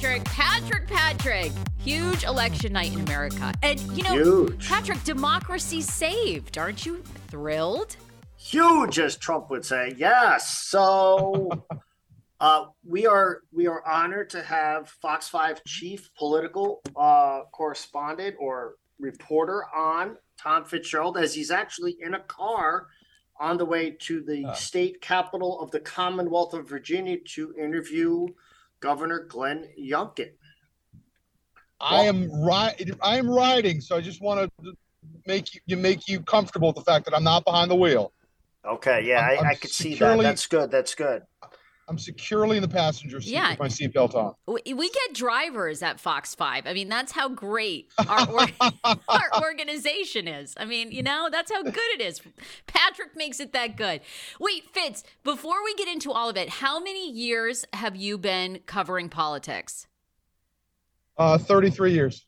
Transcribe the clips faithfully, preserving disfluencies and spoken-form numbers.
Patrick. Patrick, Patrick. Huge election night in America. And, you know, Huge. Patrick, democracy saved. Aren't you thrilled? Huge, as Trump would say. Yes. So uh, we are we are honored to have Fox five chief political uh, correspondent or reporter on, Tom Fitzgerald, as he's actually in a car on the way to the uh. state capital of the Commonwealth of Virginia to interview Governor Glenn Youngkin. I am ri- I am riding, so I just want to make you make you comfortable with the fact that I'm not behind the wheel. Okay, yeah, I'm, I, I'm I could securely, see that. That's good. That's good. I'm securely in the passenger seat yeah. with my seatbelt on. We get drivers at Fox five. I mean, that's how great our or- our organization is. I mean, you know, that's how good it is. Patrick makes it that good. Wait, Fitz, before we get into all of it, how many years have you been covering politics? Uh, thirty-three years.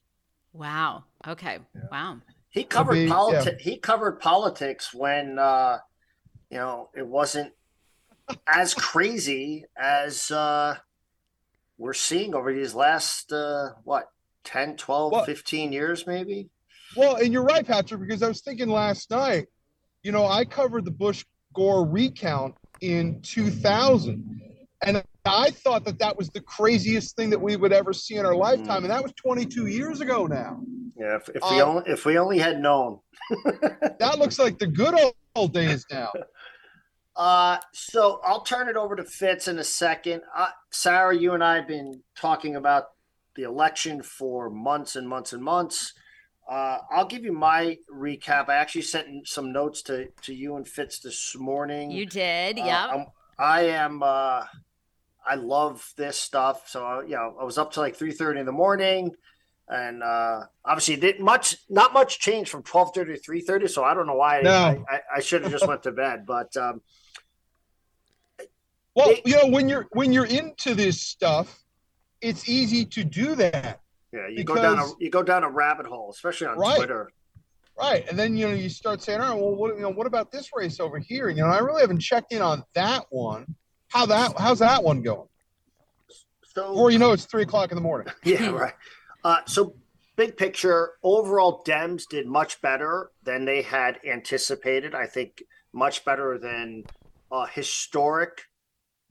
Wow. Okay. Yeah. Wow. He covered be, politics. Yeah. He covered politics when, uh, you know, it wasn't as crazy as uh, we're seeing over these last, uh, what, ten, twelve, well, fifteen years, maybe? Well, and you're right, Patrick, because I was thinking last night, you know, I covered the Bush-Gore recount in two thousand. And I thought that that was the craziest thing that we would ever see in our lifetime. And that was twenty-two years ago now. Yeah, if, if, um, we, only, if we only had known. That looks like the good old, old days now. Uh, so I'll turn it over to Fitz in a second. Uh, Sarah, you and I have been talking about the election for months and months and months. Uh, I'll give you my recap. I actually sent some notes to, to you and Fitz this morning. You did, uh, yeah. I'm, I am... Uh, I love this stuff. So, you know, I was up to like three thirty in the morning, and uh, obviously didn't much, not much change from twelve thirty to three thirty. So I don't know why no. I, I, I should have just went to bed, but. Um, well, it, you know, when you're, when you're into this stuff, it's easy to do that. Yeah. You because, go down, a, you go down a rabbit hole, especially on right, Twitter. Right. And then, you know, you start saying, all right, well, what, you know, what about this race over here? And, you know, I really haven't checked in on that one. How that? How's that one going? So, or you know, it's three o'clock in the morning. Yeah, right. Uh, so, big picture, overall, Dems did much better than they had anticipated. I think much better than uh, historic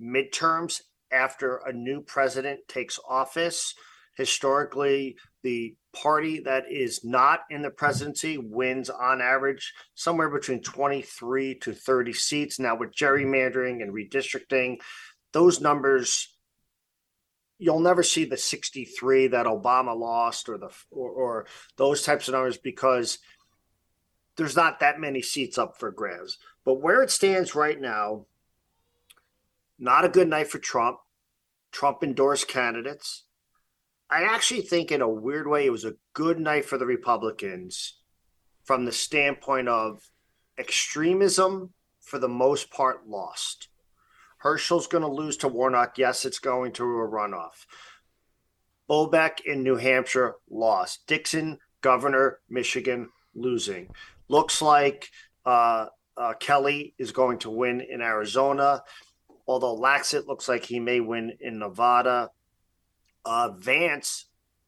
midterms after a new president takes office. Historically, the party that is not in the presidency wins on average somewhere between twenty-three to thirty seats. Now with gerrymandering and redistricting, those numbers, you'll never see the sixty-three that Obama lost or the or, or those types of numbers because there's not that many seats up for grabs. But where it stands right now, not a good night for Trump. Trump endorsed candidates. I actually think in a weird way, it was a good night for the Republicans from the standpoint of extremism, for the most part, lost. Herschel's going to lose to Warnock. Yes, it's going to a runoff. Bobeck in New Hampshire lost. Dixon, governor, Michigan, losing. Looks like uh, uh, Kelly is going to win in Arizona, although Laxett looks like he may win in Nevada. Uh, Vance,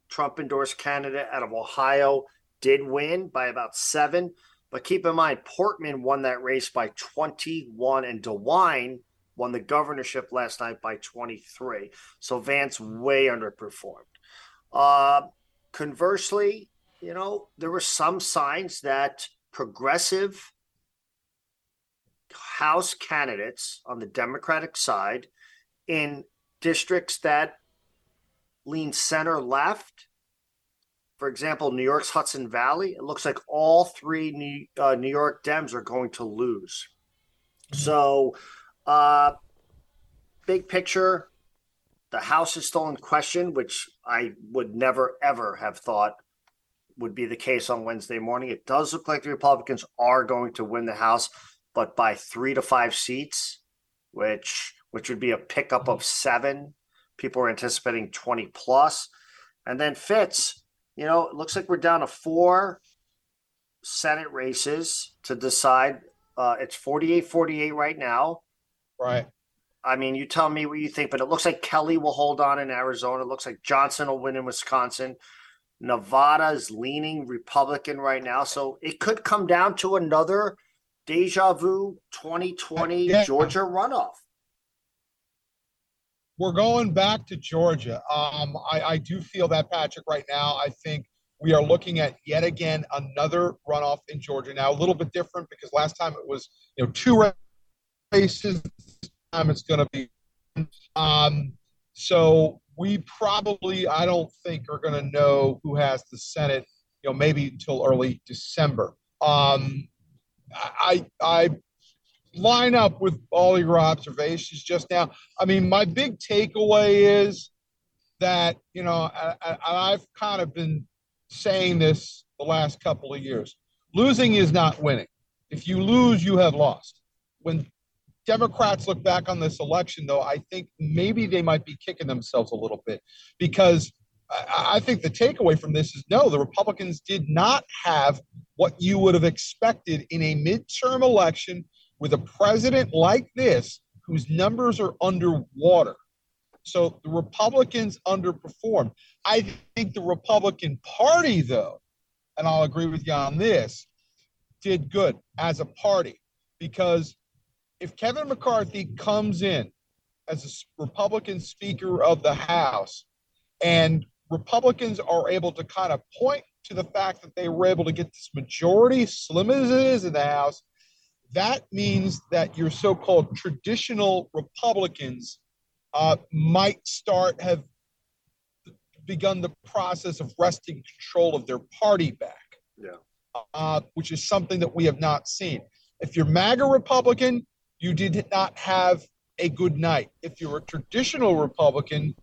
Trump-endorsed candidate out of Ohio, did win by about seven. But keep in mind, Portman won that race by twenty-one, and DeWine won the governorship last night by twenty-three. So Vance way underperformed. Uh, conversely, you know, there were some signs that progressive House candidates on the Democratic side in districts that lean center left, for example, New York's Hudson Valley, it looks like all three New, uh, New York Dems are going to lose. So uh, big picture, the House is still in question, which I would never, ever have thought would be the case on Wednesday morning. It does look like the Republicans are going to win the House, but by three to five seats, which which would be a pickup of seven. People are anticipating twenty plus. And then Fitz, you know, it looks like we're down to four Senate races to decide. Uh, it's forty-eight forty-eight right now. Right. I mean, you tell me what you think, but it looks like Kelly will hold on in Arizona. It looks like Johnson will win in Wisconsin. Nevada is leaning Republican right now. So it could come down to another deja vu twenty twenty yeah. Georgia runoff. We're going back to Georgia. Um, I, I do feel that, Patrick, right now. I think we are looking at yet again another runoff in Georgia. Now, a little bit different because last time it was, you know, two races. This time it's going to be um, – so we probably, I don't think, are going to know who has the Senate, you know, maybe until early December. Um, I I line up with all your observations just now. I mean, my big takeaway is that, you know, I, I, I've kind of been saying this the last couple of years. Losing is not winning. If you lose, you have lost. When Democrats look back on this election, though, I think maybe they might be kicking themselves a little bit because I, I think the takeaway from this is, no, the Republicans did not have what you would have expected in a midterm election with a president like this whose numbers are underwater. So the Republicans underperformed. I think the Republican Party, though, and I'll agree with you on this, did good as a party because if Kevin McCarthy comes in as a Republican Speaker of the House and Republicans are able to kind of point to the fact that they were able to get this majority, slim as it is, in the House, that means that your so-called traditional Republicans uh, might start have begun the process of wresting control of their party back, yeah, uh, which is something that we have not seen. If you're MAGA Republican, you did not have a good night. If you were a traditional Republican,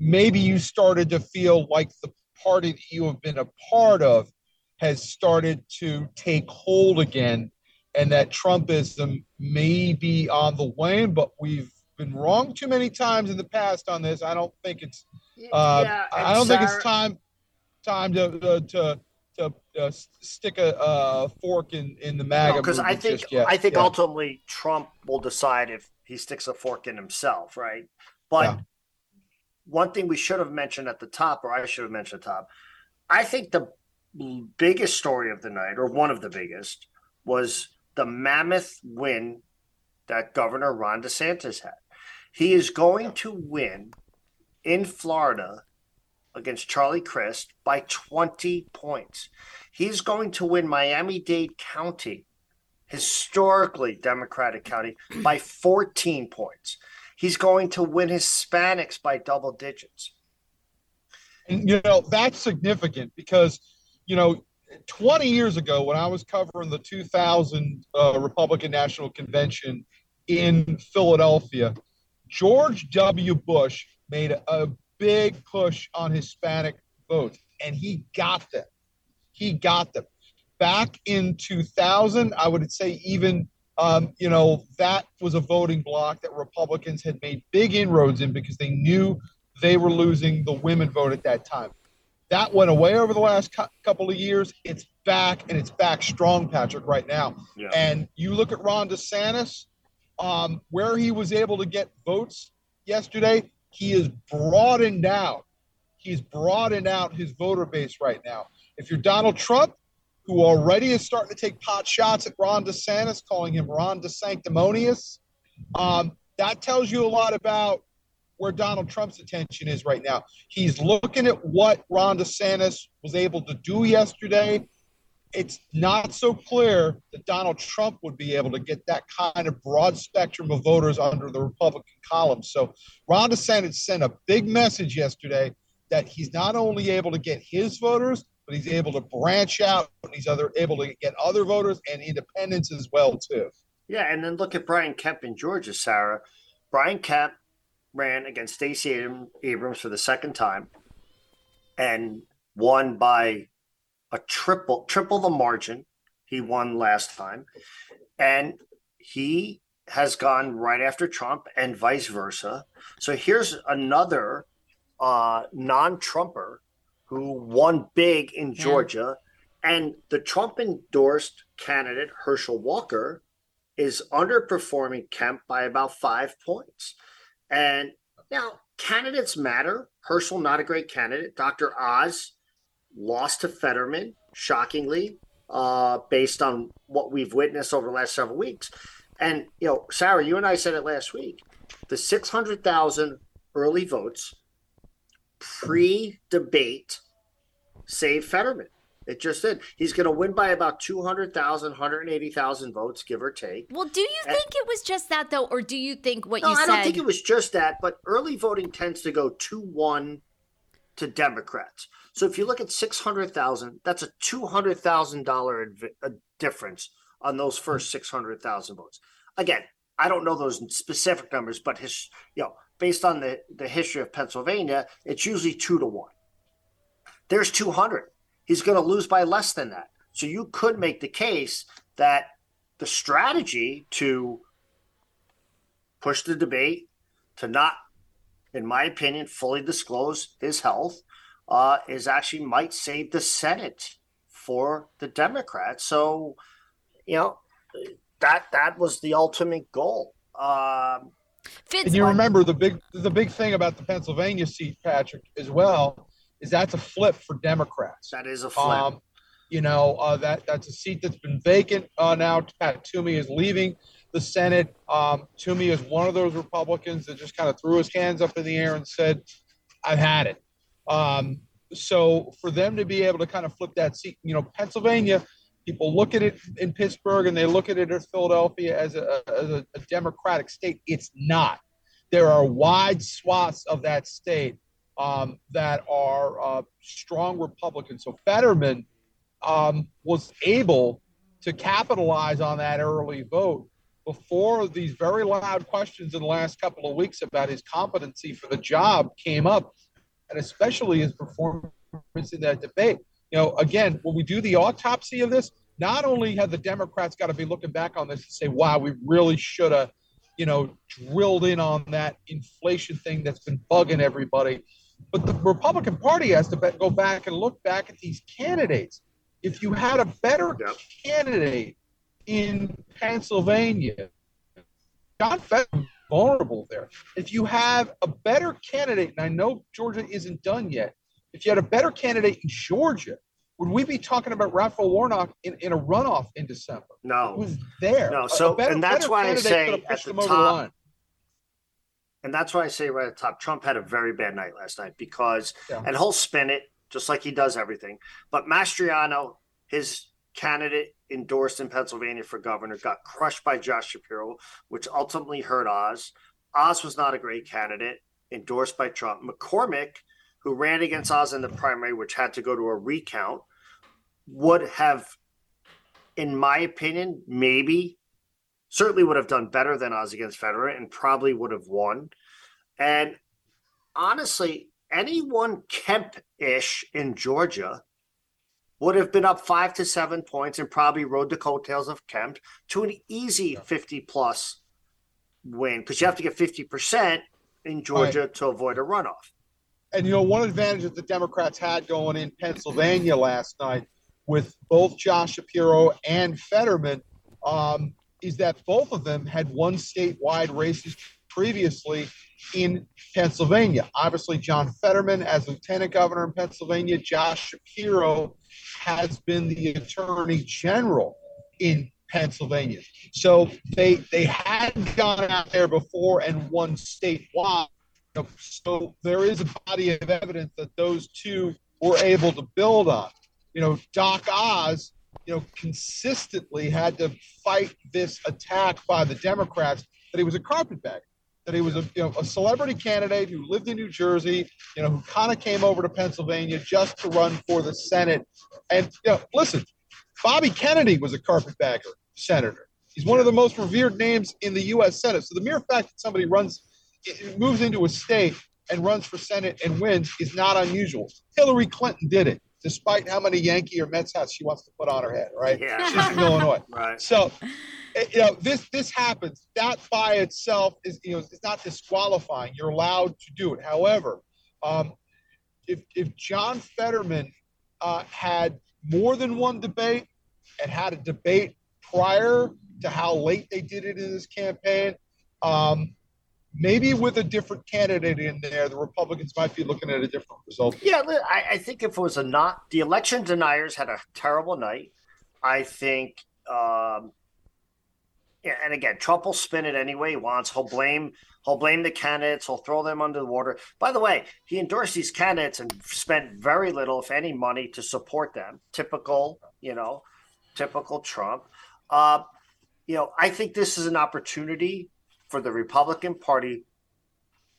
maybe you started to feel like the party that you have been a part of has started to take hold again and that Trumpism may be on the wane, but we've been wrong too many times in the past on this. I don't think it's uh, yeah, I don't Sarah- think it's time time to to, to to uh, stick a uh, fork in, in the MAGA. Because no, I think I think yeah. ultimately Trump will decide if he sticks a fork in himself, right? But yeah. one thing we should have mentioned at the top, or I should have mentioned at the top, I think the biggest story of the night, or one of the biggest, was the mammoth win that Governor Ron DeSantis had. He is going to win in Florida against Charlie Crist by twenty points. He's going to win Miami-Dade County, historically Democratic county, by fourteen points. He's going to win Hispanics by double digits. And, you know, that's significant because, you know, twenty years ago when I was covering the two thousand uh, Republican National Convention in Philadelphia, George W. Bush made a, a big push on Hispanic votes, and he got them. He got them. Back in two thousand, I would say even, um, you know, that was a voting block that Republicans had made big inroads in because they knew they were losing the women vote at that time. That went away over the last cu- couple of years. It's back, and it's back strong, Patrick, right now. Yeah. And you look at Ron DeSantis, um, where he was able to get votes yesterday, he is broadened out. He's broadened out his voter base right now. If you're Donald Trump, who already is starting to take pot shots at Ron DeSantis, calling him Ron DeSanctimonious, um, that tells you a lot about where Donald Trump's attention is right now. He's looking at what Ron DeSantis was able to do yesterday. It's not so clear that Donald Trump would be able to get that kind of broad spectrum of voters under the Republican column. So Ron DeSantis sent a big message yesterday that he's not only able to get his voters, but he's able to branch out and he's other, able to get other voters and independents as well, too. Yeah, and then look at Brian Kemp in Georgia, Sarah. Brian Kemp ran against Stacey Abrams for the second time and won by a triple, triple the margin he won last time. And he has gone right after Trump and vice versa. So here's another uh, non-Trumper who won big in Georgia. Yeah. And the Trump-endorsed candidate, Herschel Walker, is underperforming Kemp by about five points. And now candidates matter. Herschel, not a great candidate. Doctor Oz lost to Fetterman, shockingly, uh, based on what we've witnessed over the last several weeks. And, you know, Sarah, you and I said it last week, the six hundred thousand early votes pre-debate saved Fetterman. It just did. He's going to win by about two hundred thousand, one hundred eighty thousand votes, give or take. Well, do you and, think it was just that, though? Or do you think what no, you said? No, I don't think it was just that. But early voting tends to go two one to Democrats. So if you look at six hundred thousand, that's a two hundred thousand dollars adv- difference on those first six hundred thousand votes. Again, I don't know those specific numbers, but his, you know, based on the, the history of Pennsylvania, it's usually two to one. There's two hundred. He's going to lose by less than that. So you could make the case that the strategy to push the debate, to not, in my opinion, fully disclose his health, uh, is actually might save the Senate for the Democrats. So, you know, that that was the ultimate goal. Um, and you remember the big the big thing about the Pennsylvania seat, Patrick, as well, is that's a flip for Democrats. That is a flip. Um, you know, uh, that, that's a seat that's been vacant uh, now. Pat Toomey is leaving the Senate. Um, Toomey is one of those Republicans that just kind of threw his hands up in the air and said, I've had it. Um, so for them to be able to kind of flip that seat, you know, Pennsylvania, people look at it in Pittsburgh and they look at it in Philadelphia as a, as a, a Democratic state. It's not. There are wide swaths of that state Um, that are uh, strong Republicans. So Fetterman um, was able to capitalize on that early vote before these very loud questions in the last couple of weeks about his competency for the job came up, and especially his performance in that debate. You know, again, when we do the autopsy of this, not only have the Democrats got to be looking back on this and say, wow, we really should have, you know, drilled in on that inflation thing that's been bugging everybody. But the Republican Party has to be- go back and look back at these candidates. If you had a better yep. candidate in Pennsylvania, John Fetterman is vulnerable there. If you have a better candidate, and I know Georgia isn't done yet, if you had a better candidate in Georgia, would we be talking about Raphael Warnock in, in a runoff in December? No. Who's there? No, so, better, and that's why I say at the top, the and that's why I say right at the top, Trump had a very bad night last night because, yeah. and he'll spin it just like he does everything. But Mastriano, his candidate endorsed in Pennsylvania for governor, got crushed by Josh Shapiro, which ultimately hurt Oz. Oz was not a great candidate, endorsed by Trump. McCormick, who ran against Oz in the primary, which had to go to a recount, would have, in my opinion, maybe, certainly would have done better than Oz against Federer and probably would have won. And honestly, anyone Kemp-ish in Georgia would have been up five to seven points and probably rode the coattails of Kemp to an easy fifty-plus win, because you have to get fifty percent in Georgia right. to avoid a runoff. And, you know, one advantage that the Democrats had going in Pennsylvania last night with both Josh Shapiro and Fetterman um, is that both of them had won statewide races previously in Pennsylvania. Obviously, John Fetterman as lieutenant governor in Pennsylvania, Josh Shapiro has been the attorney general in Pennsylvania. So they, they had gone out there before and won statewide. So there is a body of evidence that those two were able to build on. You know, Doc Oz, you know, consistently had to fight this attack by the Democrats that he was a carpetbagger, that he was a, you know, a celebrity candidate who lived in New Jersey, you know, who kind of came over to Pennsylvania just to run for the Senate. And, you know, listen, Bobby Kennedy was a carpetbagger senator. He's one of the most revered names in the U S Senate. So the mere fact that somebody runs It moves into a state and runs for Senate and wins is not unusual. Hillary Clinton did it, despite how many Yankee or Mets hats she wants to put on her head, right? Yeah. She's from Illinois. Right. So, you know, this this happens. That by itself is, you know, it's not disqualifying. You're allowed to do it. However, um, if if John Fetterman uh, had more than one debate and had a debate prior to how late they did it in this campaign. Um, maybe with a different candidate in there, the Republicans might be looking at a different result. Yeah, I, I think if it was a not, the election deniers had a terrible night. I think, um, yeah, and again, Trump will spin it any way he wants. He'll blame, he'll blame the candidates. He'll throw them under the water. By the way, he endorsed these candidates and spent very little, if any, money to support them. Typical, you know, typical Trump. Uh, you know, I think this is an opportunity for the Republican Party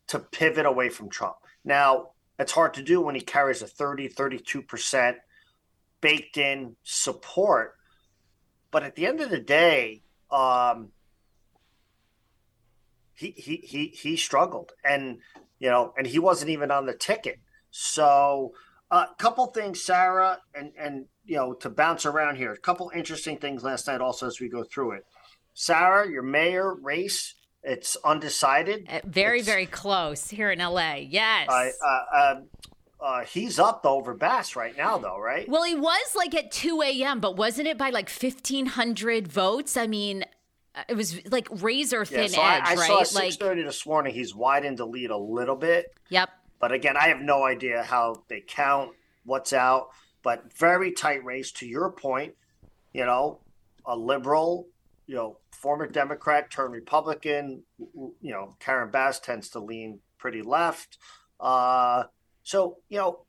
to pivot away from Trump. Now, it's hard to do when he carries a thirty, thirty-two percent baked in support. But at the end of the day, um, he, he, he, he struggled, and, you know, and he wasn't even on the ticket. So a uh, couple things, Sarah, and, and, you know, to bounce around here, a couple interesting things last night also, as we go through it. Sarah, your mayor race, it's undecided. Very, it's, very close here in L A. Yes. I, uh, uh, Uh, he's up over Bass right now, though, right? Well, he was like at two a.m., but wasn't it by like fifteen hundred votes? I mean, it was like razor thin yeah, so edge, I, I right? I saw like, six thirty this morning. He's widened the lead a little bit. Yep. But again, I have no idea how they count, what's out, but very tight race. To your point, you know, a liberal, you know, former Democrat turned Republican, you know, Karen Bass tends to lean pretty left. Uh, So, you know,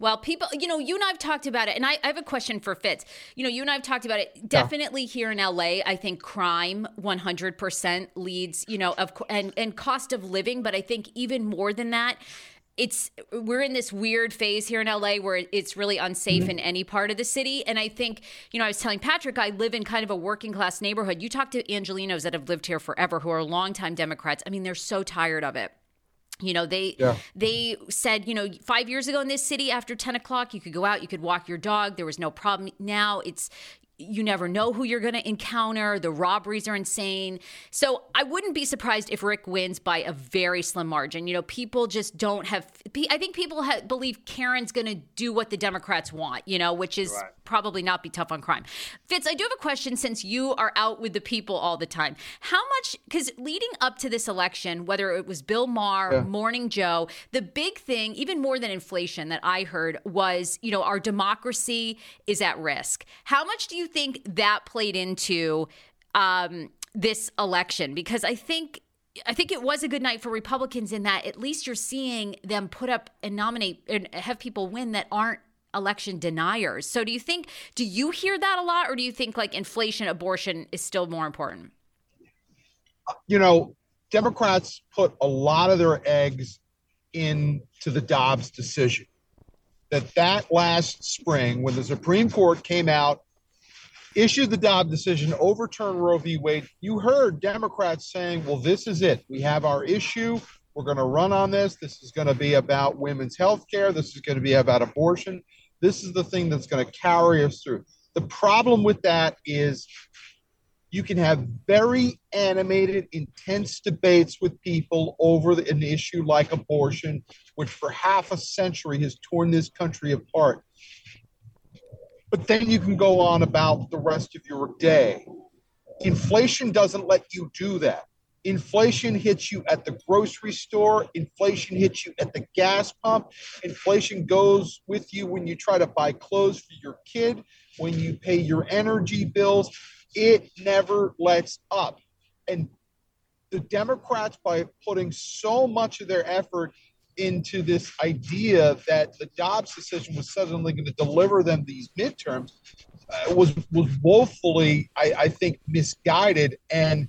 well, people, you know, you and I have talked about it, and I, I have a question for Fitz. You know, you and I have talked about it. Definitely yeah. Here in L A, I think crime one hundred percent leads, you know, of and, and cost of living. But I think even more than that, it's we're in this weird phase here in L A where it's really unsafe mm-hmm. in any part of the city. And I think, you know, I was telling Patrick, I live in kind of a working class neighborhood. You talk to Angelenos that have lived here forever, who are longtime Democrats. I mean, they're so tired of it. You know, they yeah. they said, you know, five years ago in this city, after ten o'clock, you could go out, you could walk your dog. There was no problem. Now it's, you never know who you're going to encounter. The robberies are insane. So I wouldn't be surprised if Rick wins by a very slim margin. You know, people just don't have, I think people have, believe Karen's going to do what the Democrats want, you know, which is right. probably not be tough on crime. Fitz, I do have a question since you are out with the people all the time. How much, because leading up to this election, whether it was Bill Maher, yeah. Morning Joe, the big thing, even more than inflation that I heard was, you know, our democracy is at risk. How much do you think that played into um, this election? Because I think I think it was a good night for Republicans in that at least you're seeing them put up and nominate and have people win that aren't election deniers. So do you think, do you hear that a lot? Or do you think like inflation, abortion is still more important? You know, Democrats put a lot of their eggs into the Dobbs decision. That that last spring when the Supreme Court came out, issued the Dobbs decision, overturned Roe v. Wade, you heard Democrats saying, well, this is it. We have our issue. We're going to run on this. This is going to be about women's health care. This is going to be about abortion. This is the thing that's going to carry us through. The problem with that is you can have very animated, intense debates with people over the, an issue like abortion, which for half a century has torn this country apart. But then you can go on about the rest of your day. Inflation doesn't let you do that. Inflation hits you at the grocery store. Inflation hits you at the gas pump. Inflation goes with you when you try to buy clothes for your kid, when you pay your energy bills. It never lets up. And the Democrats, by putting so much of their effort into this idea that the Dobbs decision was suddenly going to deliver them these midterms uh, was was woefully, I, I think, misguided. And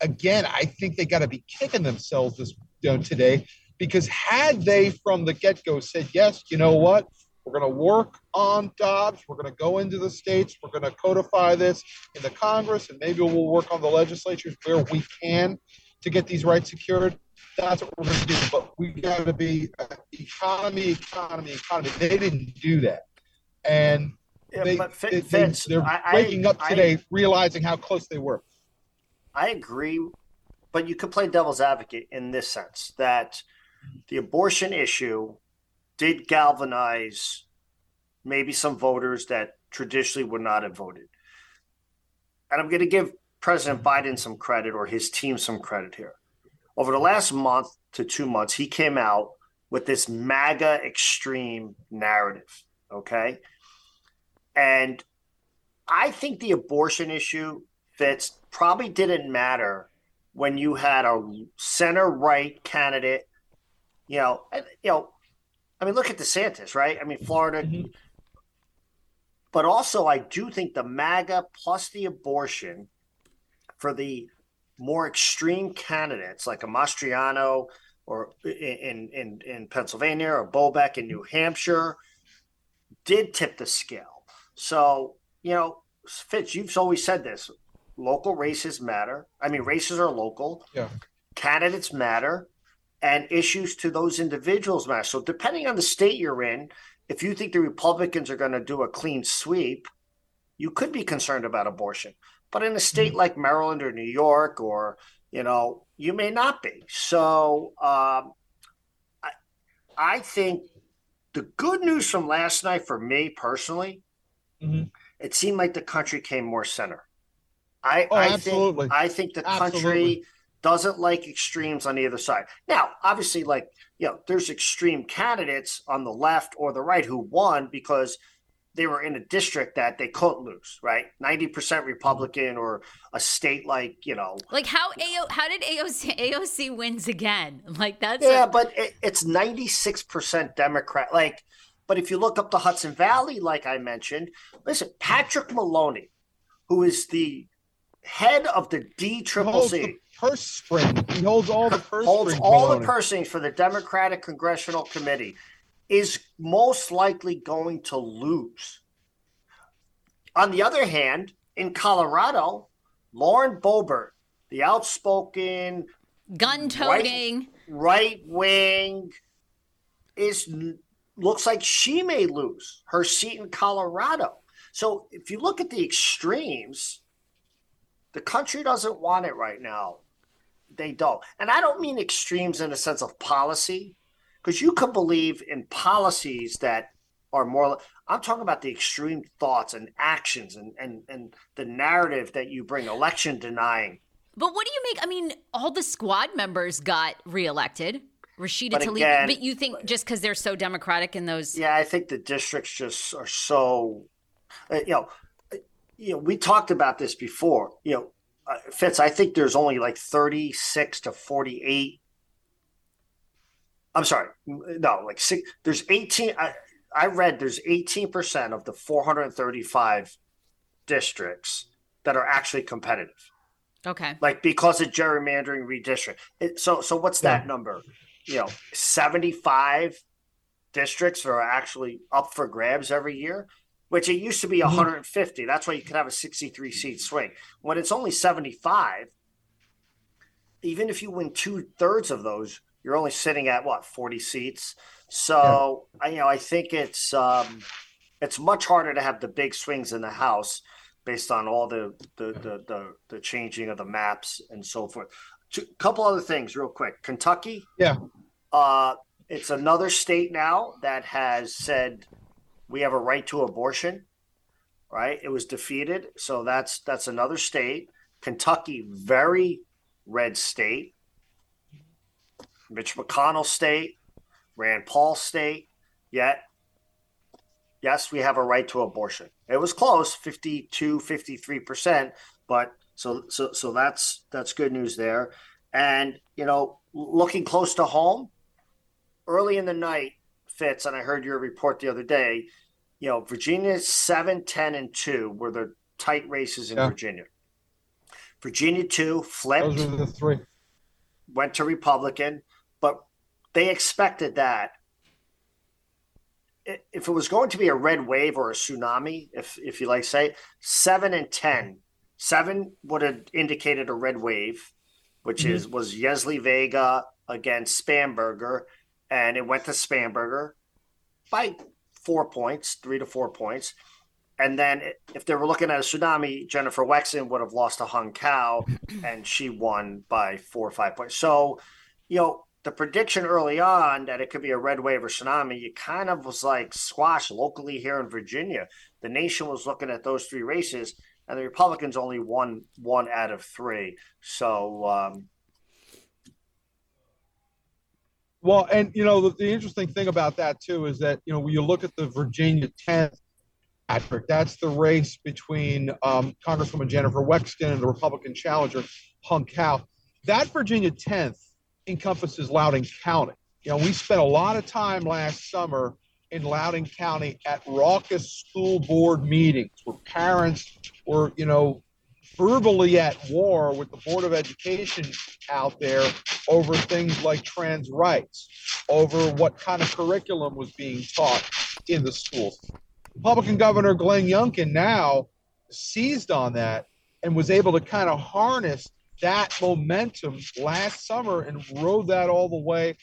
again, I think they got to be kicking themselves this you know, today, because had they from the get-go said, yes, you know what, we're going to work on Dobbs, we're going to go into the states, we're going to codify this in the Congress, and maybe we'll work on the legislatures where we can to get these rights secured. That's what we're going to do, but we got to be uh, economy, economy, economy. They didn't do that, and yeah, they, but Fitz, they, they, they're I, waking up today I, realizing how close they were. I agree, but you could play devil's advocate in this sense that the abortion issue did galvanize maybe some voters that traditionally would not have voted, and I'm going to give President Biden some credit, or his team some credit here. Over the last month to two months, he came out with this MAGA extreme narrative, okay? And I think the abortion issue that probably didn't matter when you had a center-right candidate, you know, you know, I mean, look at DeSantis, right? I mean, Florida. Mm-hmm. But also, I do think the MAGA plus the abortion for the more extreme candidates like a Mastriano or in in, in Pennsylvania or Bobeck in New Hampshire did tip the scale. So, you know, Fitz, you've always said this. Local races matter. I mean, races are local. Yeah. Candidates matter. And issues to those individuals matter. So depending on the state you're in, if you think the Republicans are going to do a clean sweep, you could be concerned about abortion. But in a state like Maryland or New York or, you know, you may not be. So um, I, I think the good news from last night for me personally, mm-hmm. it seemed like the country came more center. I, oh, I absolutely. think I think the absolutely. country doesn't like extremes on either side. Now, obviously, like, you know, there's extreme candidates on the left or the right who won because they were in a district that they couldn't lose, right? ninety percent Republican, or a state like, you know. Like how A O, how did A O C, A O C wins again? Like that's. Yeah, a- but it, it's ninety-six percent Democrat. Like, but if you look up the Hudson Valley, like I mentioned, listen, Patrick Maloney, who is the head of the D C C C. Purse string. He holds all the purse holds string all Maloney. the purse strings for the Democratic Congressional Committee, is most likely going to lose. On the other hand, in Colorado, Lauren Boebert, the outspoken, gun-toting, right wing, is looks like she may lose her seat in Colorado. So if you look at the extremes, the country doesn't want it right now. They don't. And I don't mean extremes in the sense of policy, because you could believe in policies that are more – I'm talking about the extreme thoughts and actions and, and, and the narrative that you bring, election denying. But what do you make – I mean, all the squad members got reelected. Rashida Tlaib. Again, but you think just because they're so Democratic in those – Yeah, I think the districts just are so uh, – you know. You know, we talked about this before, you know, uh, Fitz, I think there's only like thirty-six to forty-eight. I'm sorry. No, like six, there's eighteen. I, I read there's eighteen percent of the four hundred thirty-five districts that are actually competitive. Okay. Like because of gerrymandering redistricting. It, so, so what's yeah. that number? You know, seventy-five districts that are actually up for grabs every year. Which it used to be one hundred fifty. Mm-hmm. That's why you could have a sixty-three seat swing. When it's only seventy-five, even if you win two-thirds of those, you're only sitting at, what, forty seats? So, yeah. I, you know, I think it's um, it's much harder to have the big swings in the House based on all the the the, the, the changing of the maps and so forth. A couple other things real quick. Kentucky. Yeah. Uh, it's another state now that has said – we have a right to abortion, right? It was defeated. So that's that's another state. Kentucky, very red state. Mitch McConnell state, Rand Paul state. Yet, yes, we have a right to abortion. It was close, fifty-two, fifty-three percent. But so so so that's that's good news there. And, you know, looking close to home, early in the night, Fitz, and I heard your report the other day, you know, Virginia seven, ten, and two were the tight races in yeah. Virginia. Virginia two flipped. Those were the three. Went to Republican, but they expected that. If it was going to be a red wave or a tsunami, if if you like to say, seven and ten. seven would have indicated a red wave, which mm-hmm. is was Yesli Vega against Spanberger. And it went to Spanberger by four points, three to four points. And then if they were looking at a tsunami, Jennifer Wexton would have lost to Hung Cao, and she won by four or five points. So, you know, the prediction early on that it could be a red wave or tsunami, you kind of was like squash locally here in Virginia. The nation was looking at those three races. and the Republicans only won one out of three. So, um, well, and you know, the, the interesting thing about that too is that, you know, when you look at the Virginia tenth, Patrick, that's the race between um, Congresswoman Jennifer Wexton and the Republican challenger Hung Cao. That Virginia tenth encompasses Loudoun County. You know, we spent a lot of time last summer in Loudoun County at raucous school board meetings where parents were, you know, verbally at war with the Board of Education out there over things like trans rights, over what kind of curriculum was being taught in the schools. Republican Governor Glenn Youngkin now seized on that and was able to kind of harness that momentum last summer and rode that all the way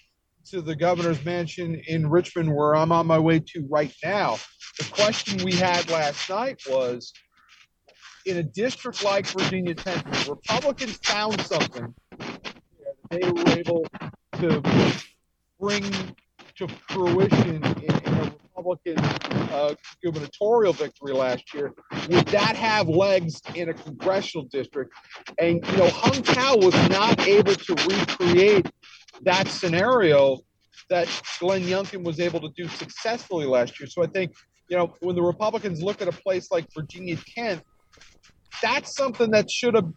to the governor's mansion in Richmond, where I'm on my way to right now. The question we had last night was, in a district like Virginia tenth, Republicans found something they were able to bring to fruition in, in a Republican uh, gubernatorial victory last year. Would that have legs in a congressional district? And, you know, Hung Cao was not able to recreate that scenario that Glenn Youngkin was able to do successfully last year. So I think, you know, when the Republicans look at a place like Virginia tenth, that's something that should have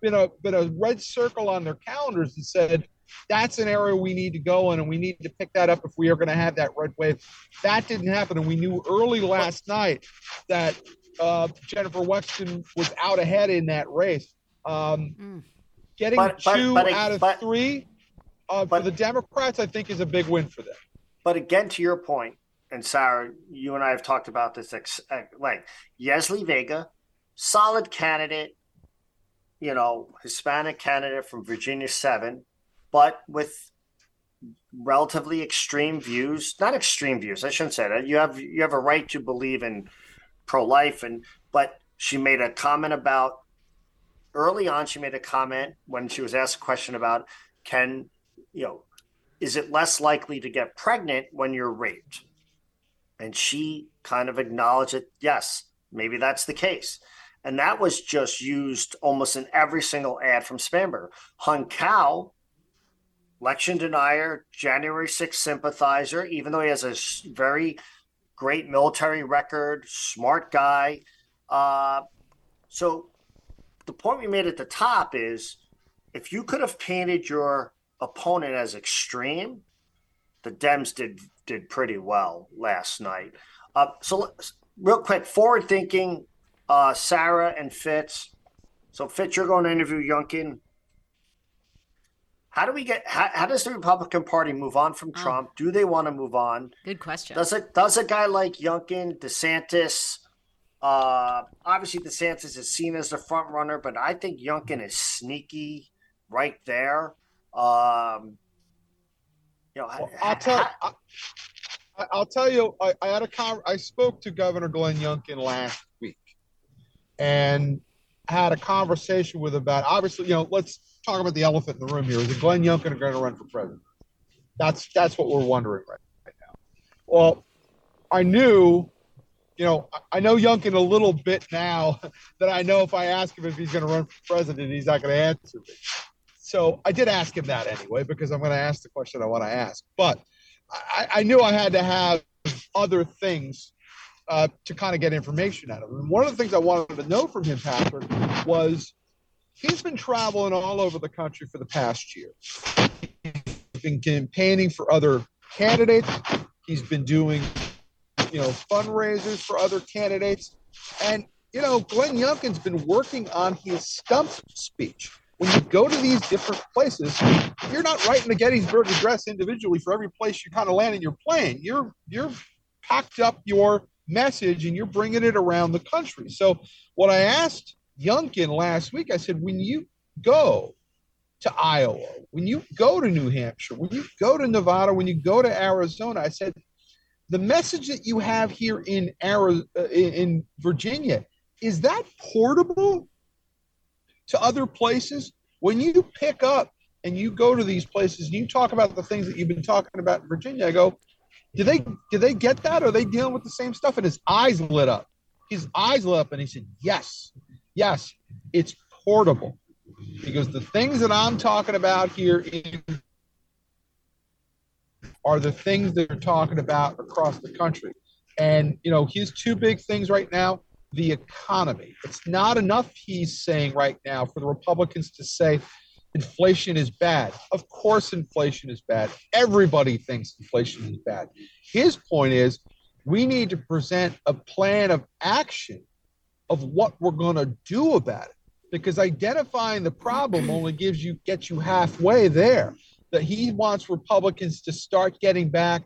been a, been a red circle on their calendars and said, that's an area we need to go in, and we need to pick that up if we are going to have that red wave. That didn't happen, and we knew early last night that uh, Jennifer Wexton was out ahead in that race. Um, mm. Getting but, two but, but, out of but, three uh, but, for the Democrats, I think, is a big win for them. But again, to your point, and Sarah, you and I have talked about this, like Yesli Vega, solid candidate, you know, Hispanic candidate from Virginia seven, but with relatively extreme views, not extreme views, I shouldn't say that. You have you have a right to believe in pro-life, and but she made a comment about, early on she made a comment when she was asked a question about, can, you know, is it less likely to get pregnant when you're raped? And she kind of acknowledged that, yes, maybe that's the case. And that was just used almost in every single ad from Spanberger. Hung Cao, election denier, January sixth sympathizer, even though he has a very great military record, smart guy. Uh, so the point we made at the top is, if you could have painted your opponent as extreme, the Dems did did pretty well last night. Uh, so real quick, forward thinking, uh, Sarah and Fitz. So Fitz, you're going to interview Youngkin. How do we get? How, how does the Republican Party move on from Trump? Oh. Do they want to move on? Good question. Does it? Does a guy like Youngkin, DeSantis? Uh, obviously, DeSantis is seen as the front runner, but I think Youngkin is sneaky right there. Um, you know, well, ha- I'll tell. I, I'll tell you. I, I had a. Con- I spoke to Governor Glenn Youngkin last week, and had a conversation with about. Obviously, you know, let's talk about the elephant in the room here. Is it Glenn Youngkin going to run for president? That's that's what we're wondering right, right now. Well, I knew, you know, I know Youngkin a little bit now that I know if I ask him if he's going to run for president, he's not going to answer me. So I did ask him that anyway, because I'm going to ask the question I want to ask. But I, I knew I had to have other things uh, to kind of get information out of him. And one of the things I wanted to know from him, Patrick, was he's been traveling all over the country for the past year. He's been campaigning for other candidates. He's been doing, you know, fundraisers for other candidates. And, you know, Glenn Youngkin's been working on his stump speech. When you go to these different places, you're not writing the Gettysburg Address individually for every place you kind of land in your plane. You're, you're packed up your message and you're bringing it around the country. So what I asked Youngkin last week, I said, when you go to Iowa, when you go to New Hampshire, when you go to Nevada, when you go to Arizona, I said, the message that you have here in Arizona, in Virginia, is that portable to other places? When you pick up and you go to these places and you talk about the things that you've been talking about in Virginia, I go, do they do they get that? Are they dealing with the same stuff? And his eyes lit up. his eyes lit up and he said, yes, yes, it's portable. Because the things that I'm talking about here in are the things that they're talking about across the country. And, you know, his two big things right now, the economy. It's not enough, he's saying right now, for the Republicans to say inflation is bad. Of course inflation is bad. Everybody thinks inflation is bad. His point is we need to present a plan of action of what we're going to do about it, because identifying the problem only gives you gets you halfway there. That he wants Republicans to start getting back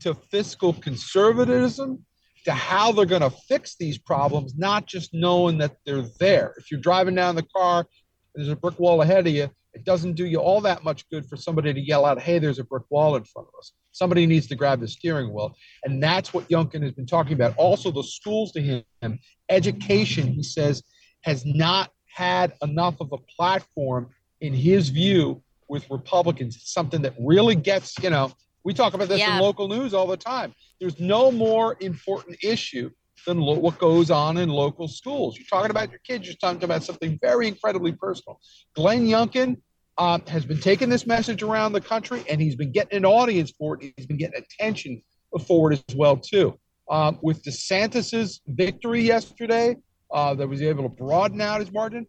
to fiscal conservatism, to how they're going to fix these problems, not just knowing that they're there. If you're driving down the car and there's a brick wall ahead of you, it doesn't do you all that much good for somebody to yell out, hey, there's a brick wall in front of us. Somebody needs to grab the steering wheel. And that's what Youngkin has been talking about. Also, the schools to him, education, he says, has not had enough of a platform, in his view, with Republicans. It's something that really gets, you know, we talk about this yeah. in local news all the time. There's no more important issue than lo- what goes on in local schools. You're talking about your kids. You're talking about something very incredibly personal. Glenn Youngkin uh, has been taking this message around the country, and he's been getting an audience for it. He's been getting attention for it as well, too. Um, with DeSantis's victory yesterday, uh, that was able to broaden out his margin,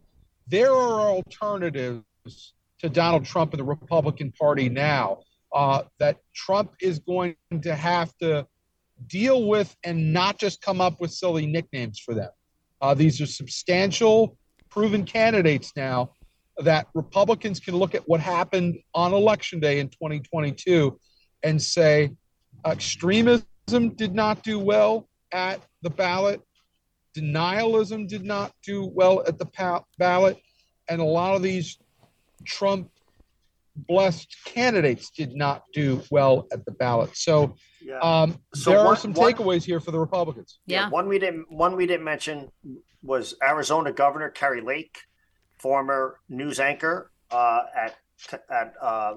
there are alternatives to Donald Trump and the Republican Party now, uh, that Trump is going to have to deal with and not just come up with silly nicknames for them. Uh, these are substantial, proven candidates now that Republicans can look at what happened on Election Day in twenty twenty-two and say extremism did not do well at the ballot, denialism did not do well at the pa- ballot, and a lot of these Trump-blessed candidates did not do well at the ballot. So, yeah. um, so there one, are some one, takeaways here for the Republicans. Yeah. yeah, one we didn't one we didn't mention was Arizona Governor Carrie Lake, former news anchor uh, at at uh,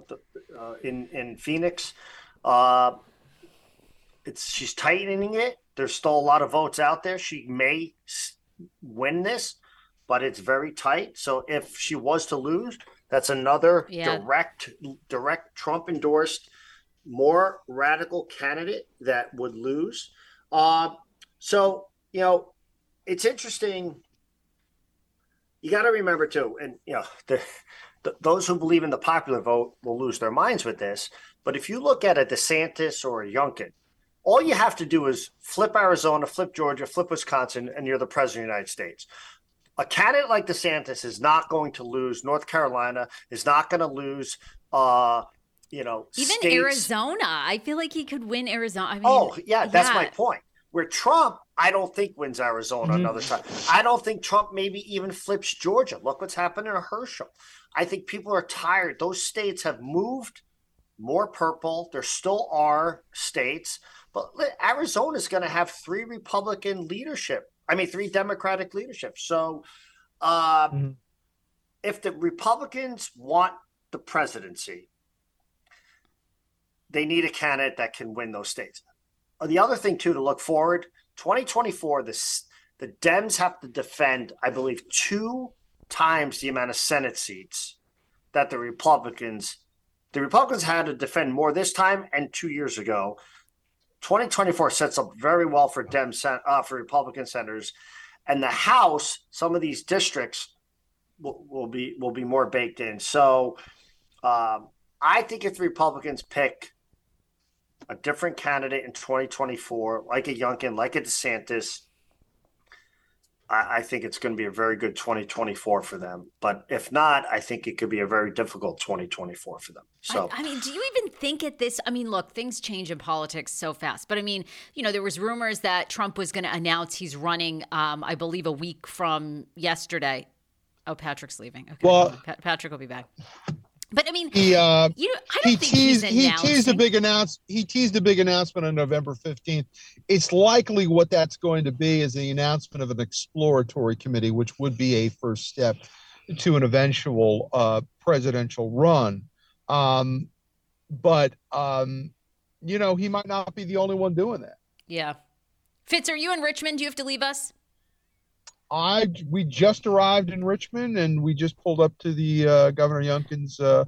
uh, in in Phoenix. Uh, it's she's tightening it. There's still a lot of votes out there. She may win this, but it's very tight. So if she was to lose, that's another yeah. direct, direct Trump-endorsed, more radical candidate that would lose. Uh, so, you know, it's interesting. You got to remember, too, and, you know, the, the, those who believe in the popular vote will lose their minds with this. But if you look at a DeSantis or a Youngkin, all you have to do is flip Arizona, flip Georgia, flip Wisconsin, and you're the president of the United States. A candidate like DeSantis is not going to lose. North Carolina is not going to lose, uh, you know, even states. Arizona. I feel like he could win Arizona. I mean, oh, yeah, that's yeah. my point. Where Trump, I don't think, wins Arizona mm-hmm. another time. I don't think Trump maybe even flips Georgia. Look what's happened in Herschel. I think people are tired. Those states have moved more purple. There still are states. But Arizona is going to have three Republican leadership. I mean, three Democratic leadership. So uh, mm-hmm. if the Republicans want the presidency, they need a candidate that can win those states. The other thing, too, to look forward, twenty twenty-four, this, the Dems have to defend, I believe, two times the amount of Senate seats that the Republicans – the Republicans had to defend more this time and two years ago. twenty twenty-four sets up very well for Dem uh, for Republican senators, and the House. Some of these districts will, will be will be more baked in. So, um, I think if the Republicans pick a different candidate in twenty twenty-four, like a Youngkin, like a DeSantis, I, I think it's going to be a very good twenty twenty-four for them. But if not, I think it could be a very difficult twenty twenty-four for them. So, I, I mean, do you even think at this? I mean, look, things change in politics so fast. But I mean, you know, there was rumors that Trump was going to announce he's running, um, I believe, a week from yesterday. Oh, Patrick's leaving. Okay, well, Pat- Patrick will be back. But I mean, he, uh, you know, I don't he think teased, he's announcing. He teased a big announce. He teased a big announcement on November fifteenth. It's likely what that's going to be is the announcement of an exploratory committee, which would be a first step to an eventual uh, presidential run. Um, but, um, you know, he might not be the only one doing that. Yeah. Fitz, are you in Richmond? Do you have to leave us? I we just arrived in Richmond, and we just pulled up to the uh, Governor Youngkin's uh,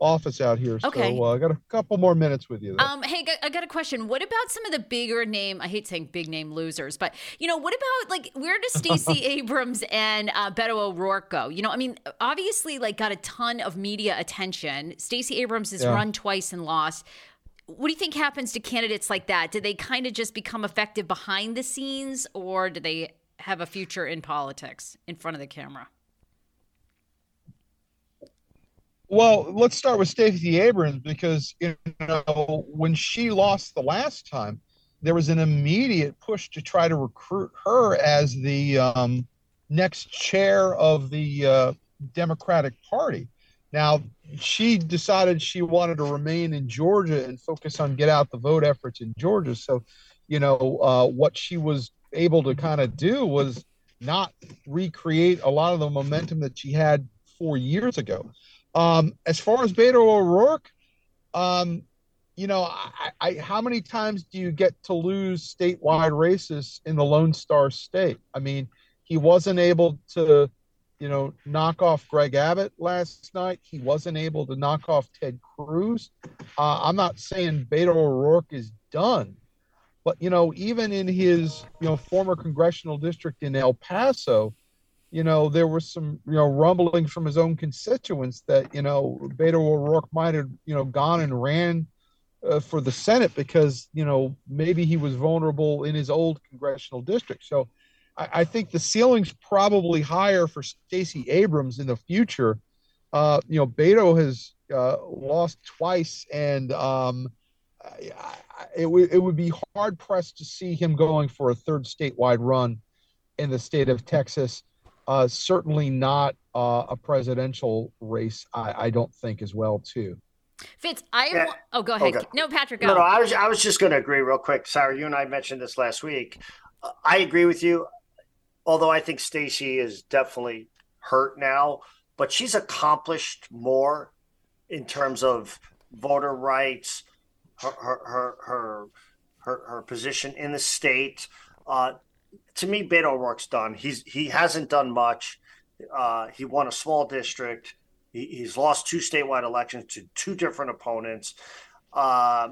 office out here. Okay. So uh, I got a couple more minutes with you. Though. Um, hey, I got a question. What about some of the bigger name? I hate saying big name losers, but you know, what about like where does Stacey Abrams and uh, Beto O'Rourke go? You know, I mean, obviously, like got a ton of media attention. Stacey Abrams has yeah. run twice and lost. What do you think happens to candidates like that? Do they kind of just become effective behind the scenes, or do they have a future in politics in front of the camera? Well, let's start with Stacey Abrams, because you know when she lost the last time, there was an immediate push to try to recruit her as the um, next chair of the uh, Democratic Party. Now, she decided she wanted to remain in Georgia and focus on get out the vote efforts in Georgia. So, you know, uh, what she was able to kind of do was not recreate a lot of the momentum that she had four years ago. Um, as far as Beto O'Rourke, um, you know, I, I, how many times do you get to lose statewide races in the Lone Star State? I mean, he wasn't able to you know, knock off Greg Abbott last night. He wasn't able to knock off Ted Cruz. Uh, I'm not saying Beto O'Rourke is done, but, you know, even in his, you know, former congressional district in El Paso, you know, there was some, you know, rumbling from his own constituents that, you know, Beto O'Rourke might have, you know, gone and ran uh, for the Senate because, you know, maybe he was vulnerable in his old congressional district. So, I think the ceiling's probably higher for Stacey Abrams in the future. Uh, you know, Beto has uh, lost twice, and um, it, w- it would be hard-pressed to see him going for a third statewide run in the state of Texas. Uh, certainly not uh, a presidential race, I-, I don't think, as well, too. Fitz, I yeah. – oh, go ahead. Okay. No, Patrick, go. No, no, I was, I was just going to agree real quick. Sarah, you and I mentioned this last week. I agree with you. Although I think Stacey is definitely hurt now, but she's accomplished more in terms of voter rights, her her her her, her, her position in the state. Uh, to me, Beto O'Rourke's done. He's he hasn't done much. Uh, he won a small district. He, he's lost two statewide elections to two different opponents. Uh,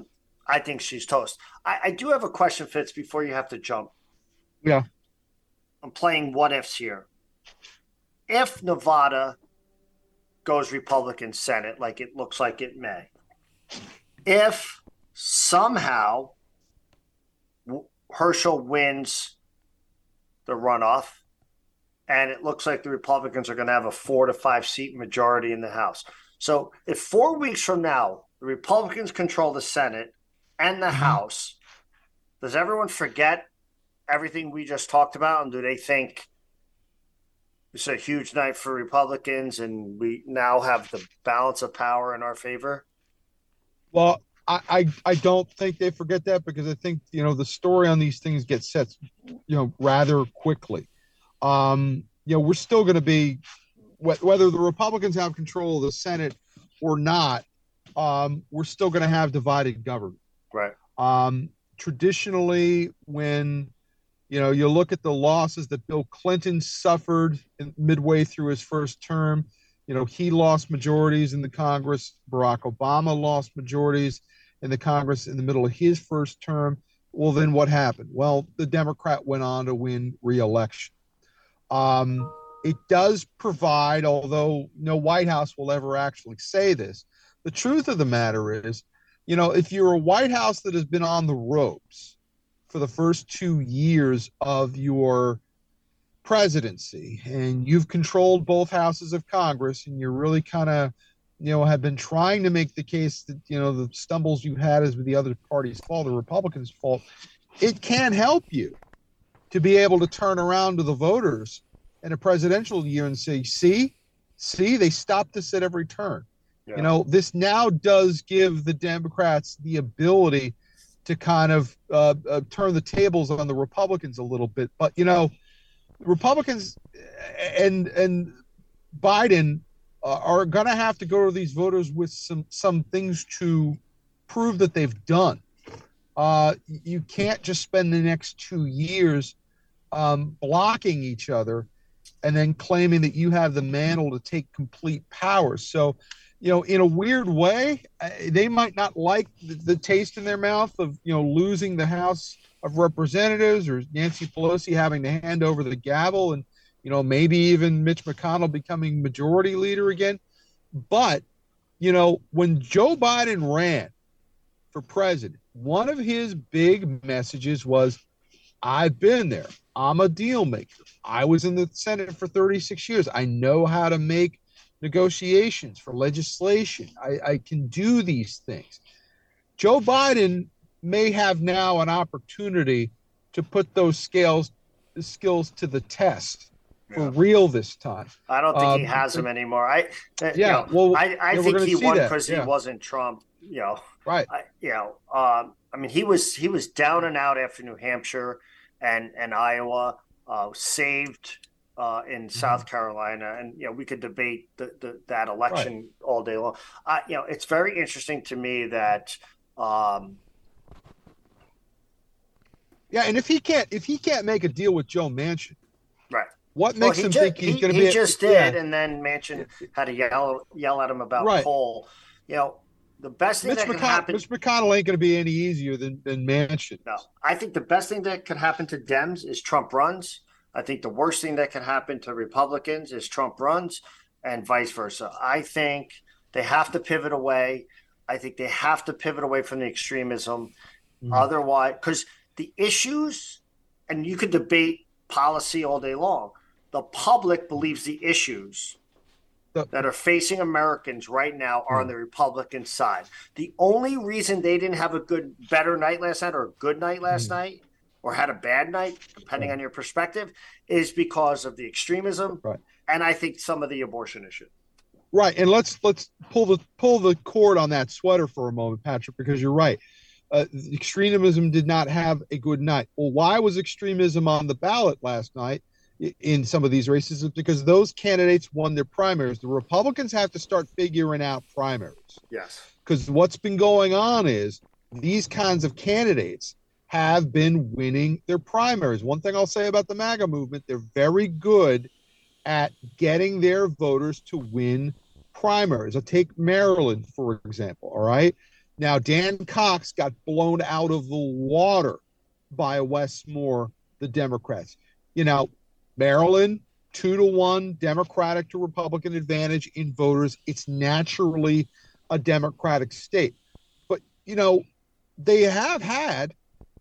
I think she's toast. I, I do have a question, Fitz, before you have to jump. Yeah. I'm playing what ifs here. If Nevada goes Republican Senate, like it looks like it may, if somehow Herschel wins the runoff and it looks like the Republicans are going to have a four to five seat majority in the House. So if four weeks from now, the Republicans control the Senate and the House, does everyone forget everything we just talked about, and do they think it's a huge night for Republicans and we now have the balance of power in our favor? Well, I, I, I don't think they forget that, because I think, you know, the story on these things gets set, you know, rather quickly. Um, you know, we're still going to be, whether the Republicans have control of the Senate or not, um, we're still going to have divided government. Right. Um, traditionally, when you know, you look at the losses that Bill Clinton suffered midway through his first term. You know, he lost majorities in the Congress. Barack Obama lost majorities in the Congress in the middle of his first term. Well, then what happened? Well, the Democrat went on to win re-election. Um, it does provide, although no White House will ever actually say this, the truth of the matter is, you know, if you're a White House that has been on the ropes for the first two years of your presidency, and you've controlled both houses of Congress, and you're really kind of, you know, have been trying to make the case that, you know, the stumbles you had is with the other party's fault, the Republicans' fault, it can help you to be able to turn around to the voters in a presidential year and say, see, see, they stopped us at every turn. Yeah. You know, this now does give the Democrats the ability to kind of uh, uh, turn the tables on the Republicans a little bit. But, you know, Republicans and and Biden uh, are going to have to go to these voters with some, some things to prove that they've done. Uh, you can't just spend the next two years um, blocking each other and then claiming that you have the mantle to take complete power. So, you know, in a weird way, they might not like the, the taste in their mouth of, you know, losing the House of Representatives or Nancy Pelosi having to hand over the gavel and, you know, maybe even Mitch McConnell becoming majority leader again. But, you know, when Joe Biden ran for president, one of his big messages was, I've been there. I'm a deal maker. I was in the Senate for thirty-six years. I know how to make negotiations for legislation. I, I can do these things. Joe Biden may have now an opportunity to put those scales, the skills to the test for real this time. I don't think um, he has them anymore. I, yeah, you know, well, I, I yeah, think he won because yeah. he wasn't Trump, you know, right. I, you know, um, I mean, he was, he was down and out after New Hampshire and, and Iowa, uh, saved, uh, in mm-hmm. South Carolina. And, you know, we could debate the, the, that election right. all day long. I, you know, it's very interesting to me that, um, yeah. And if he can't, if he can't make a deal with Joe Manchin, right. What makes well, him ju- think he's he, going to be? He just a, did, yeah. and then Manchin had to yell yell at him about right. Poll. You know, the best thing Mitch that McConnell, could happen. Mitch McConnell ain't going to be any easier than than Manchin. No, I think the best thing that could happen to Dems is Trump runs. I think the worst thing that could happen to Republicans is Trump runs, and vice versa. I think they have to pivot away. I think they have to pivot away from the extremism, mm-hmm. otherwise, because the issues, and you could debate policy all day long. The public believes the issues that are facing Americans right now are on the Republican side. The only reason they didn't have a good, better night last night or a good night last mm-hmm. night or had a bad night, depending on your perspective, is because of the extremism. Right. And I think some of the abortion issue. Right. And let's let's pull the pull the cord on that sweater for a moment, Patrick, because you're right. Uh, extremism did not have a good night. Well, why was extremism on the ballot last night? In some of these races, because those candidates won their primaries. The Republicans have to start figuring out primaries. Yes. Because what's been going on is these kinds of candidates have been winning their primaries. One thing I'll say about the MAGA movement, they're very good at getting their voters to win primaries. I'll take Maryland, for example. All right. Now, Dan Cox got blown out of the water by Wes Moore, the Democrats. You know, Maryland, two to one Democratic to Republican advantage in voters. It's naturally a Democratic state. But, you know, they have had,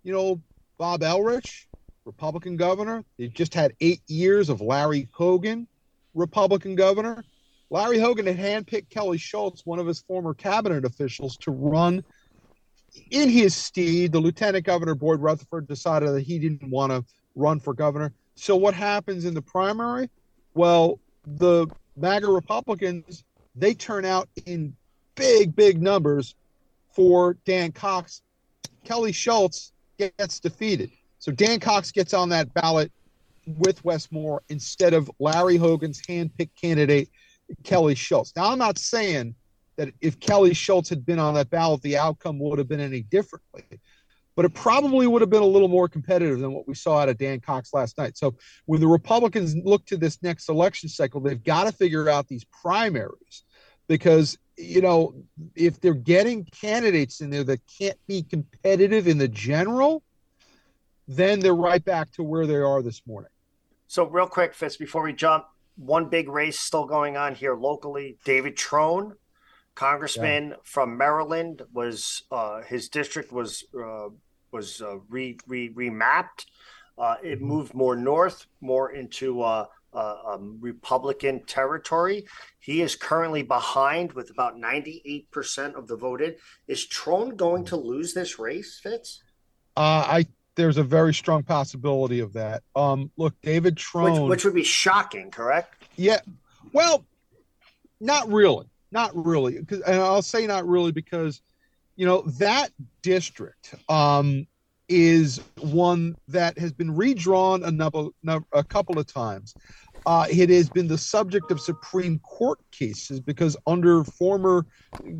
you know, Bob Elrich, Republican governor. They've just had eight years of Larry Hogan, Republican governor. Larry Hogan had handpicked Kelly Schultz, one of his former cabinet officials, to run in his stead. The lieutenant governor, Boyd Rutherford, decided that he didn't want to run for governor. So what happens in the primary? Well, the MAGA Republicans, they turn out in big, big numbers for Dan Cox. Kelly Schultz gets defeated. So Dan Cox gets on that ballot with Wes Moore instead of Larry Hogan's hand-picked candidate, Kelly Schultz. Now, I'm not saying that if Kelly Schultz had been on that ballot, the outcome would have been any differently. But it probably would have been a little more competitive than what we saw out of Dan Cox last night. So when the Republicans look to this next election cycle, they've got to figure out these primaries because, you know, if they're getting candidates in there that can't be competitive in the general, then they're right back to where they are this morning. So real quick, Fitz, before we jump, one big race still going on here locally, David Trone. Congressman yeah. from Maryland was uh, his district was uh, was uh, re, re, remapped. Uh, it mm-hmm. moved more north, more into uh, uh, um, Republican territory. He is currently behind with about ninety-eight percent of the voted. Is Trone going to lose this race, Fitz? Uh, I there's a very strong possibility of that. Um, look, David Trone, which, which would be shocking, correct? Yeah. Well, not really. Not really, because, and I'll say not really because, you know, that district um, is one that has been redrawn a, number, a couple of times. Uh, it has been the subject of Supreme Court cases because under former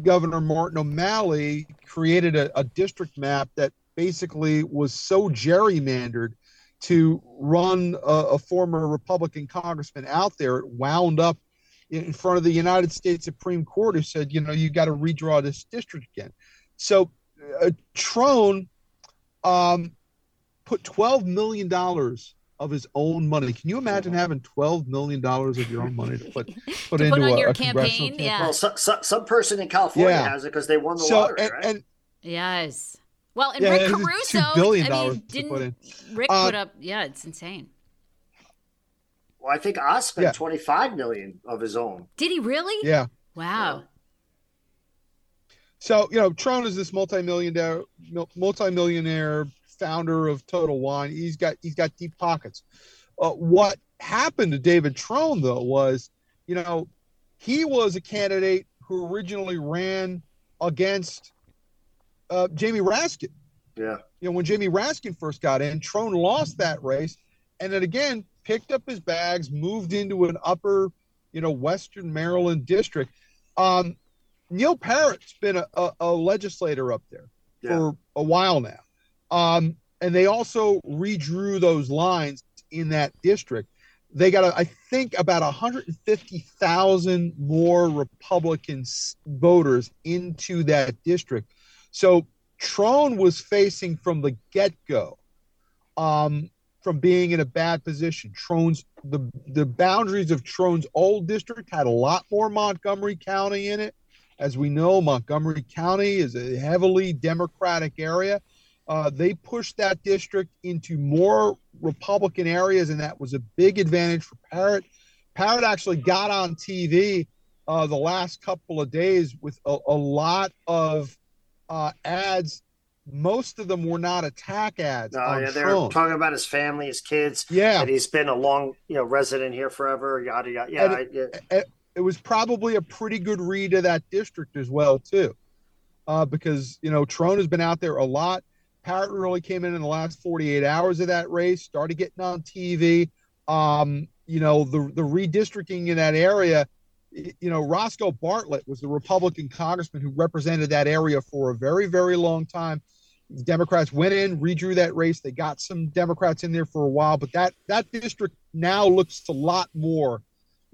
Governor Martin O'Malley created a, a district map that basically was so gerrymandered to run a, a former Republican congressman out there. It wound up in front of the United States Supreme Court, who said, you know, you got to redraw this district again. So uh, Trone um, put twelve million dollars of his own money. Can you imagine having twelve million dollars of your own money to put, put to into put on a, your a campaign? Yeah. Well, so, so, some person in California yeah. has it because they won the so, lottery, and, right? And, yes. Well, and yeah, Rick Caruso, two billion dollars I mean, didn't put in. Rick uh, put up, yeah, it's insane. Well, I think Oz spent yeah. twenty-five million dollars of his own. Did he really? Yeah. Wow. Yeah. So, you know, Trone is this multi-millionaire, multi-millionaire founder of Total Wine. He's got he's got deep pockets. Uh, what happened to David Trone, though, was, you know, he was a candidate who originally ran against uh, Jamie Raskin. Yeah. You know, when Jamie Raskin first got in, Trone lost that race, and then again picked up his bags, moved into an upper, you know, Western Maryland district. Um, Neil Parrott's been a, a, a legislator up there yeah. for a while now. Um, and they also redrew those lines in that district. They got, a, I think, about one hundred fifty thousand more Republican voters into that district. So Trone was facing from the get-go um, from being in a bad position. Trone's the, the boundaries of Trone's old district had a lot more Montgomery County in it. As we know, Montgomery County is a heavily Democratic area. Uh, they pushed that district into more Republican areas, and that was a big advantage for Parrott. Parrott actually got on T V uh, the last couple of days with a, a lot of uh, ads. Most of them were not attack ads. Oh, yeah, they were talking about his family, his kids. Yeah. And he's been a long, you know, resident here forever, yada, yada. Yeah. And, I, yeah. And, it was probably a pretty good read of that district as well, too, uh, because, you know, Trone has been out there a lot. Parrott really came in in the last forty-eight hours of that race, started getting on T V. Um, you know, the, the redistricting in that area, you know, Roscoe Bartlett was the Republican congressman who represented that area for a very, very long time. The Democrats went in, redrew that race. They got some Democrats in there for a while, but that, that district now looks a lot more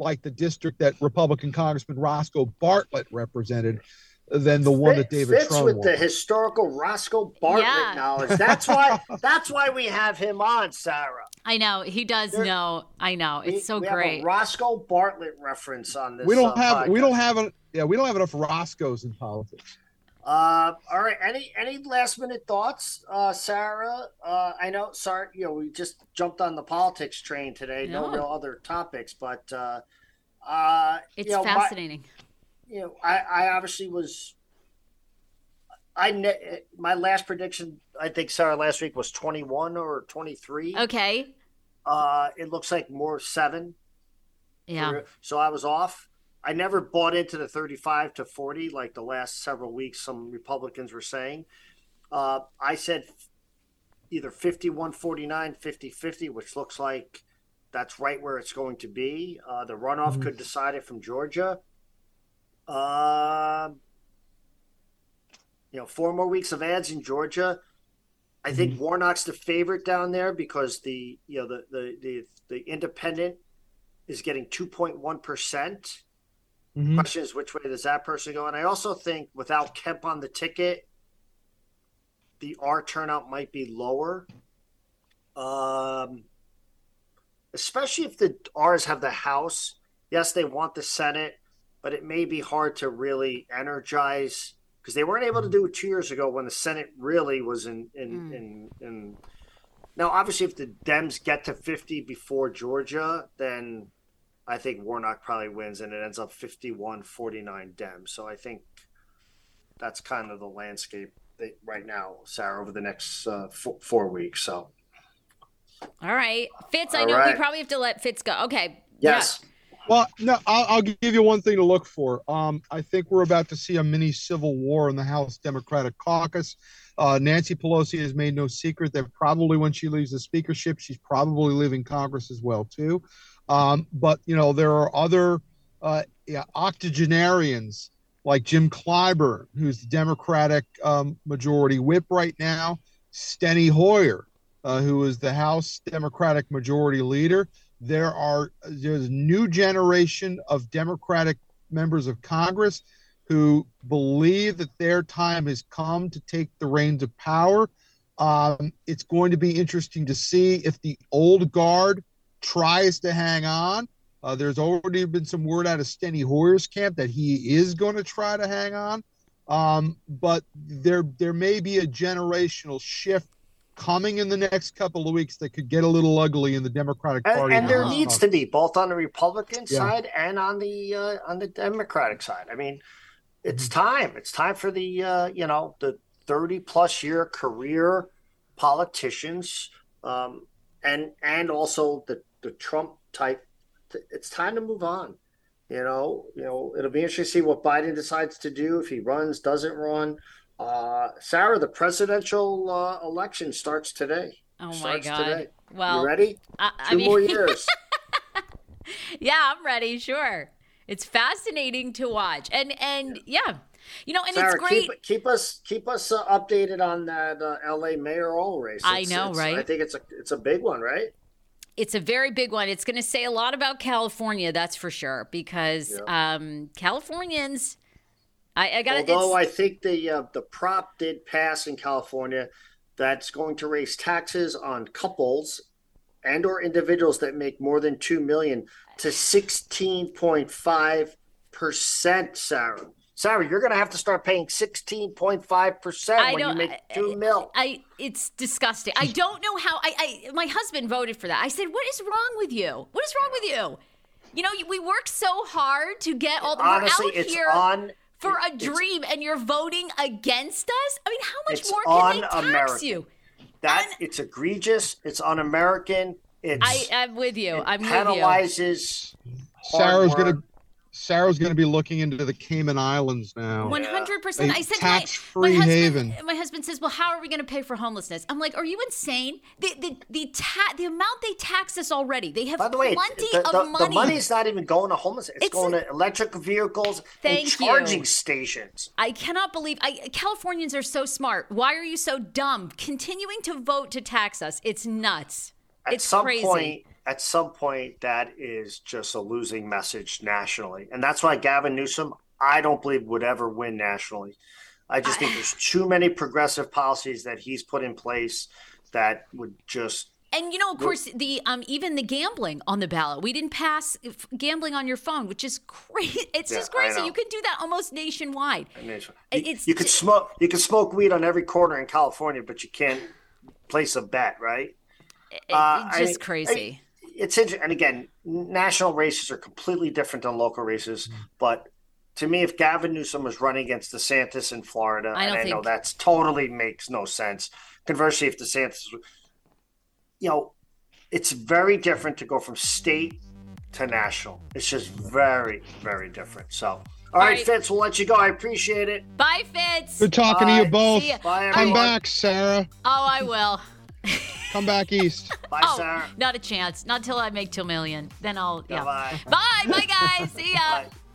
like the district that Republican Congressman Roscoe Bartlett represented than the one that David Trone with won. The historical Roscoe Bartlett yeah. knowledge. That's why that's why we have him on, Sarah. I know. He does there, know. I know. It's we, so we great. We have a Roscoe Bartlett reference on this. We don't uh, have podcast. we don't have a, yeah, we don't have enough Roscoes in politics. Uh, all right. Any any last minute thoughts, uh, Sarah? Uh, I know, sorry, you know, we just jumped on the politics train today. No, no real other topics, but uh, uh, it's you know, fascinating. My, you know, I, I obviously was. I ne- my last prediction, I think, Sarah, last week was twenty-one or twenty-three. Okay. Uh, it looks like more seven. Yeah. So I was off. I never bought into the thirty-five to forty like the last several weeks some Republicans were saying. Uh, I said either fifty-one forty-nine, fifty-fifty, which looks like that's right where it's going to be. Uh, the runoff mm-hmm. could decide it from Georgia. Uh, you know, four more weeks of ads in Georgia. I mm-hmm. think Warnock's the favorite down there because the you know the the the, the independent is getting two point one percent. Mm-hmm. Question is, which way does that person go? And I also think without Kemp on the ticket, the R turnout might be lower, um, especially if the R's have the House. Yes, they want the Senate, but it may be hard to really energize because they weren't able to do it two years ago when the Senate really was in in, mm. in, in. Now, obviously, if the Dems get to fifty before Georgia, then I think Warnock probably wins, and it ends up fifty-one forty-nine Dems. So I think that's kind of the landscape right now, Sarah, over the next uh, four, four weeks. So, all right, Fitz. All I know right. we probably have to let Fitz go. Okay. Yes. Yeah. Well, no, I'll, I'll give you one thing to look for. Um, I think we're about to see a mini civil war in the House Democratic Caucus. Uh, Nancy Pelosi has made no secret that probably when she leaves the speakership, she's probably leaving Congress as well, too. Um, but, you know, there are other uh, yeah, octogenarians like Jim Clyburn, who's the Democratic um, majority whip right now, Steny Hoyer, uh, who is the House Democratic Majority Leader. There are there's a new generation of Democratic members of Congress who believe that their time has come to take the reins of power. Um, it's going to be interesting to see if the old guard tries to hang on. Uh, there's already been some word out of Steny Hoyer's camp that he is going to try to hang on. Um, but there there may be a generational shift coming in the next couple of weeks that could get a little ugly in the Democratic Party. And, and there needs to be, both on the Republican yeah. side and on the uh, on the Democratic side. I mean, it's time. It's time for the, uh, you know, the thirty-plus year career politicians um, and and also the, the Trump type. It's time to move on. You know, you know, it'll be interesting to see what Biden decides to do, if he runs, doesn't run. Uh, Sarah, the presidential uh, election starts today. Oh, starts my God. Today. Well, you ready? I, I Two mean... more years. Yeah, I'm ready. Sure. It's fascinating to watch. And, and yeah. yeah. You know, and Sarah, it's great. Keep, keep us keep us uh, updated on that uh, L A mayoral race. It's, I know, right? I think it's a it's a big one, right? It's a very big one. It's going to say a lot about California, that's for sure, because yeah. um, Californians. I, I got it. Although I think the uh, the prop did pass in California, that's going to raise taxes on couples and or individuals that make more than two million to sixteen point five percent, Sarah. Sorry, you're going to have to start paying sixteen point five percent when you make two mil. I, I, it's disgusting. I don't know how. I, I my husband voted for that. I said, "What is wrong with you? What is wrong with you? You know, we work so hard to get all the we're Honestly, out it's here on, for a dream, and you're voting against us. I mean, how much it's more can they tax you? That un- it's egregious. It's un-American. It's I, I'm with you. I'm with you. It penalizes. Sarah's going to. Sarah's going to be looking into the Cayman Islands now. one hundred percent. Yeah. I said tax-free my, my haven. Husband, my husband says, well, how are we going to pay for homelessness? I'm like, are you insane? The the the, ta- the amount they tax us already. They have By the way, plenty the, of the, money. The money's not even going to homelessness. It's, it's going to electric vehicles and charging you. stations. I cannot believe I, Californians are so smart. Why are you so dumb? Continuing to vote to tax us. It's nuts. At it's some crazy. Point, At some point, that is just a losing message nationally. And that's why Gavin Newsom, I don't believe, would ever win nationally. I just I, think there's too many progressive policies that he's put in place that would just... And, you know, of course, the um, even the gambling on the ballot. We didn't pass gambling on your phone, which is crazy. It's yeah, just crazy. You can do that almost nationwide. nationwide. It's, you, you, could smoke, you could smoke weed on every corner in California, but you can't place a bet, right? It, uh, it's just I, crazy. I, It's interesting, and again, national races are completely different than local races. Mm-hmm. But to me, if Gavin Newsom was running against DeSantis in Florida, I and I think... know that's totally makes no sense. Conversely, if DeSantis, you know, it's very different to go from state to national. It's just very, very different. So, all, all right, right, Fitz, we'll let you go. I appreciate it. Bye, Fitz. Good talking Bye. to you both. See ya. Bye, Come back, Sarah. Oh, I will. Come back east. Bye, oh, Sarah. Not a chance. Not till I make two million. Then I'll. Yeah. Bye. Bye, bye, guys. See ya. Bye.